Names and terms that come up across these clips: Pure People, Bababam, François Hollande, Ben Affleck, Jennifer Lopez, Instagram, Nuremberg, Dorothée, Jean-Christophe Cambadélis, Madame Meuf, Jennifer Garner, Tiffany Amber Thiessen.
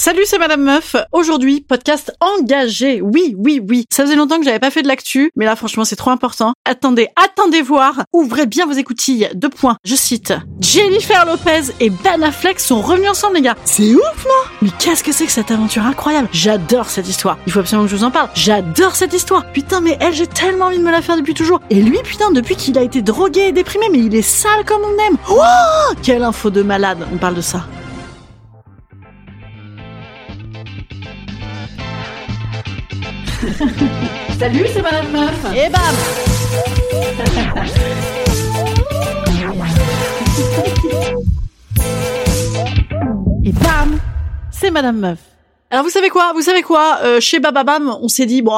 Salut, c'est Madame Meuf. Aujourd'hui, podcast engagé. Oui. Ça faisait longtemps que j'avais pas fait de l'actu, mais là, franchement, c'est trop important. Attendez voir. Ouvrez bien vos écoutilles. 2 points. Je cite. Jennifer Lopez et Ben Affleck sont revenus ensemble, les gars. C'est ouf, non? Mais qu'est-ce que c'est que cette aventure incroyable? J'adore cette histoire. Il faut absolument que je vous en parle. Putain, mais elle, j'ai tellement envie de me la faire depuis toujours. Et lui, putain, depuis qu'il a été drogué et déprimé, mais il est sale comme on aime. Wow! Quelle info de malade. On parle de ça. Salut, c'est Madame Meuf. Et bam. Et bam, c'est Madame Meuf. Alors vous savez quoi, chez Bababam, on s'est dit bon,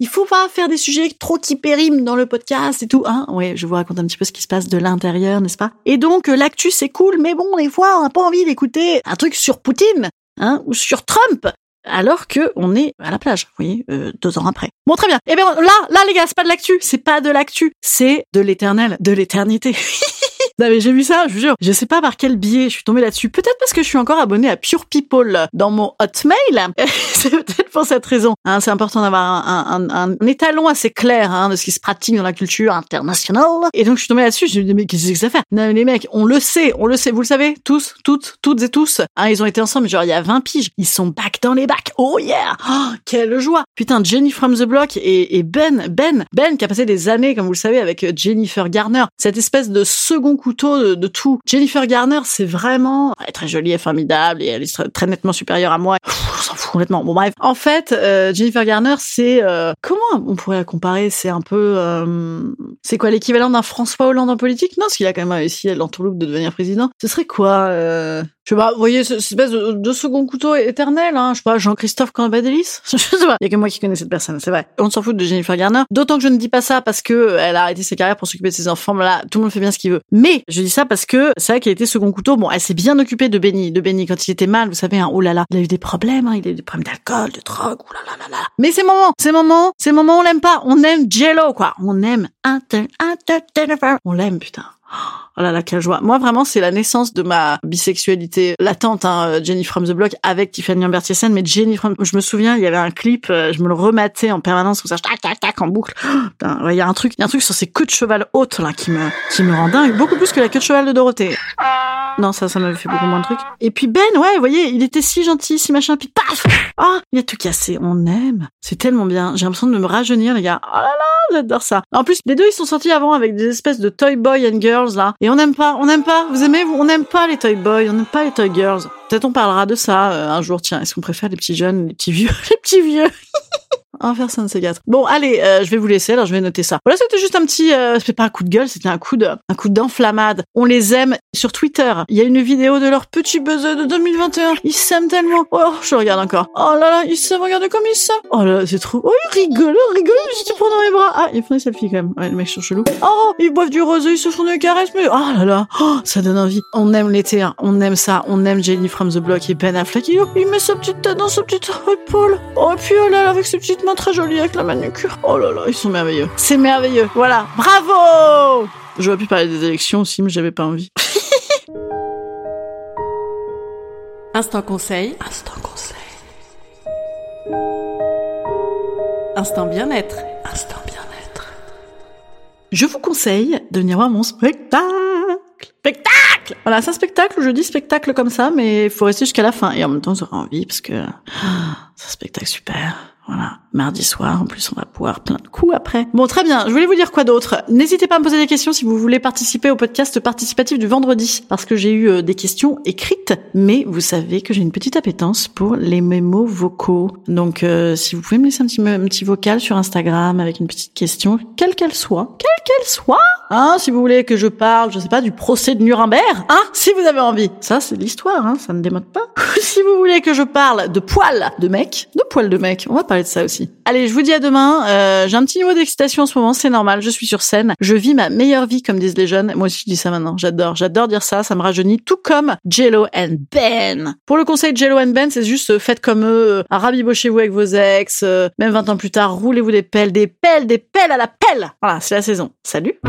il faut pas faire des sujets trop qui périment dans le podcast et tout, hein. Ouais, je vous raconte un petit peu ce qui se passe de l'intérieur, n'est-ce pas? Et donc l'actu c'est cool, mais bon, des fois on n'a pas envie d'écouter un truc sur Poutine, hein, ou sur Trump. Alors que on est à la plage, vous voyez, 2 ans après. Bon, très bien. Eh bien, là, les gars, c'est pas de l'actu, c'est de l'éternel, de l'éternité. Non mais j'ai vu ça, je vous jure. Je sais pas par quel biais je suis tombée là-dessus. Peut-être parce que je suis encore abonnée à Pure People dans mon Hotmail. C'est peut-être pour cette raison. Hein, c'est important d'avoir un étalon assez clair, hein, de ce qui se pratique dans la culture internationale. Et donc je suis tombée là-dessus. Je me dis mais qu'est-ce que ça fait ? Non mais les mecs, on le sait, vous le savez tous, toutes et tous. Hein, ils ont été ensemble genre il y a 20 piges. Ils sont back dans les bacs. Oh yeah, oh, quelle joie. Putain, Jenny from the Block et Ben qui a passé des années, comme vous le savez, avec Jennifer Garner. Cette espèce de second coup de tout. Jennifer Garner, c'est vraiment... Elle est très jolie, elle est formidable, et elle est très nettement supérieure à moi. On s'en fout complètement. Bon, bref. En fait, Jennifer Garner, c'est... comment on pourrait la comparer ? C'est un peu... c'est quoi, l'équivalent d'un François Hollande en politique ? Non, parce qu'il a quand même réussi à l'entourloupe de devenir président. Ce serait quoi je sais pas, vous voyez, cette espèce de second couteau éternel, hein, je sais pas, Jean-Christophe Cambadélis, je sais pas, il y a que moi qui connais cette personne, c'est vrai. On s'en fout de Jennifer Garner, d'autant que je ne dis pas ça parce que elle a arrêté sa carrière pour s'occuper de ses enfants, mais là, tout le monde fait bien ce qu'il veut. Mais je dis ça parce que c'est vrai qu'elle était second couteau, bon, elle s'est bien occupée de Benny quand il était mal, vous savez, hein, oh là là, il a eu des problèmes, hein, il a eu des problèmes d'alcool, de drogue, oh là là là là. Mais ces moments, on l'aime pas, on aime Jello, quoi, on aime on l'aime, putain. Oh là là, quelle joie. Moi, vraiment, c'est la naissance de ma bisexualité latente, hein, Jenny from the Block avec Tiffany Amber Thiessen, mais je me souviens, il y avait un clip, je me le rematais en permanence, comme ça, tac, tac, tac, en boucle. Putain, ouais, il y a un truc sur ces queues de cheval hautes, là, qui me rend dingue, beaucoup plus que la queue de cheval de Dorothée. Non, ça m'avait fait beaucoup moins de trucs. Et puis Ben, ouais, vous voyez, il était si gentil, si machin, puis paf! Ah, il a tout cassé. On aime. C'est tellement bien. J'ai l'impression de me rajeunir, les gars. Oh là là, j'adore ça. En plus, les deux, ils sont sortis avant avec des espèces de toy boy and girls, là. Et on n'aime pas. Vous aimez, on n'aime pas les toy boys, on n'aime pas les toy girls. Peut-être on parlera de ça un jour. Tiens, est-ce qu'on préfère les petits jeunes, les petits vieux? On va faire ça de ces gâteaux. Bon, allez, je vais vous laisser, alors je vais noter ça. Voilà, c'était juste un petit... c'était pas un coup de gueule, c'était un coup d'enflammade. On les aime sur Twitter. Il y a une vidéo de leur petit buzzer de 2021. Ils s'aiment tellement. Oh, je regarde encore. Oh là là, ils s'aiment, regardez comme ils s'aiment. Oh là là, c'est trop... Oh, ils rigolent, ils se prennent dans les bras. Ah, ils font des selfies quand même. Ouais, les mecs sont chelous. Oh, ils boivent du rosé, ils se font des caresses, mais... Oh là là, oh, ça donne envie. On aime l'été, hein. On aime ça. On aime Jenny from the Block et Ben Affleck. Il met sa petite tête dans sa petite épaule. Oh, et puis oh là là, avec ses petites mains très jolie avec la manucure. Oh là là, ils sont merveilleux. C'est merveilleux. Voilà. Bravo! J'aurais pu parler des élections aussi, mais j'avais pas envie. Instant conseil. Instant bien-être. Je vous conseille de venir voir mon spectacle. spectacle. Voilà, c'est un spectacle, je dis spectacle comme ça, mais il faut rester jusqu'à la fin. Et en même temps, vous aurez envie, parce que c'est un spectacle super. Voilà, mardi soir, en plus, on va boire plein de coups après. Bon, très bien, je voulais vous dire quoi d'autre. N'hésitez pas à me poser des questions si vous voulez participer au podcast participatif du vendredi, parce que j'ai eu des questions écrites, mais vous savez que j'ai une petite appétence pour les mémos vocaux. Donc, si vous pouvez me laisser un petit vocal sur Instagram avec une petite question, quelle qu'elle soit, hein, si vous voulez que je parle, je sais pas, du procès de Nuremberg, hein, si vous avez envie. Ça, c'est de l'histoire, hein, ça ne démode pas. Si vous voulez que je parle de poils de mec, on va parler de ça aussi. Allez, je vous dis à demain. J'ai un petit niveau d'excitation en ce moment, c'est normal, je suis sur scène, je vis ma meilleure vie comme disent les jeunes. Moi aussi je dis ça maintenant, j'adore dire ça, ça me rajeunit, tout comme Jello and Ben. Pour le conseil de Jello and Ben, c'est juste faites comme eux, rabibochez-vous avec vos ex, même 20 ans plus tard, roulez-vous des pelles à la pelle. Voilà, c'est la saison. Salut.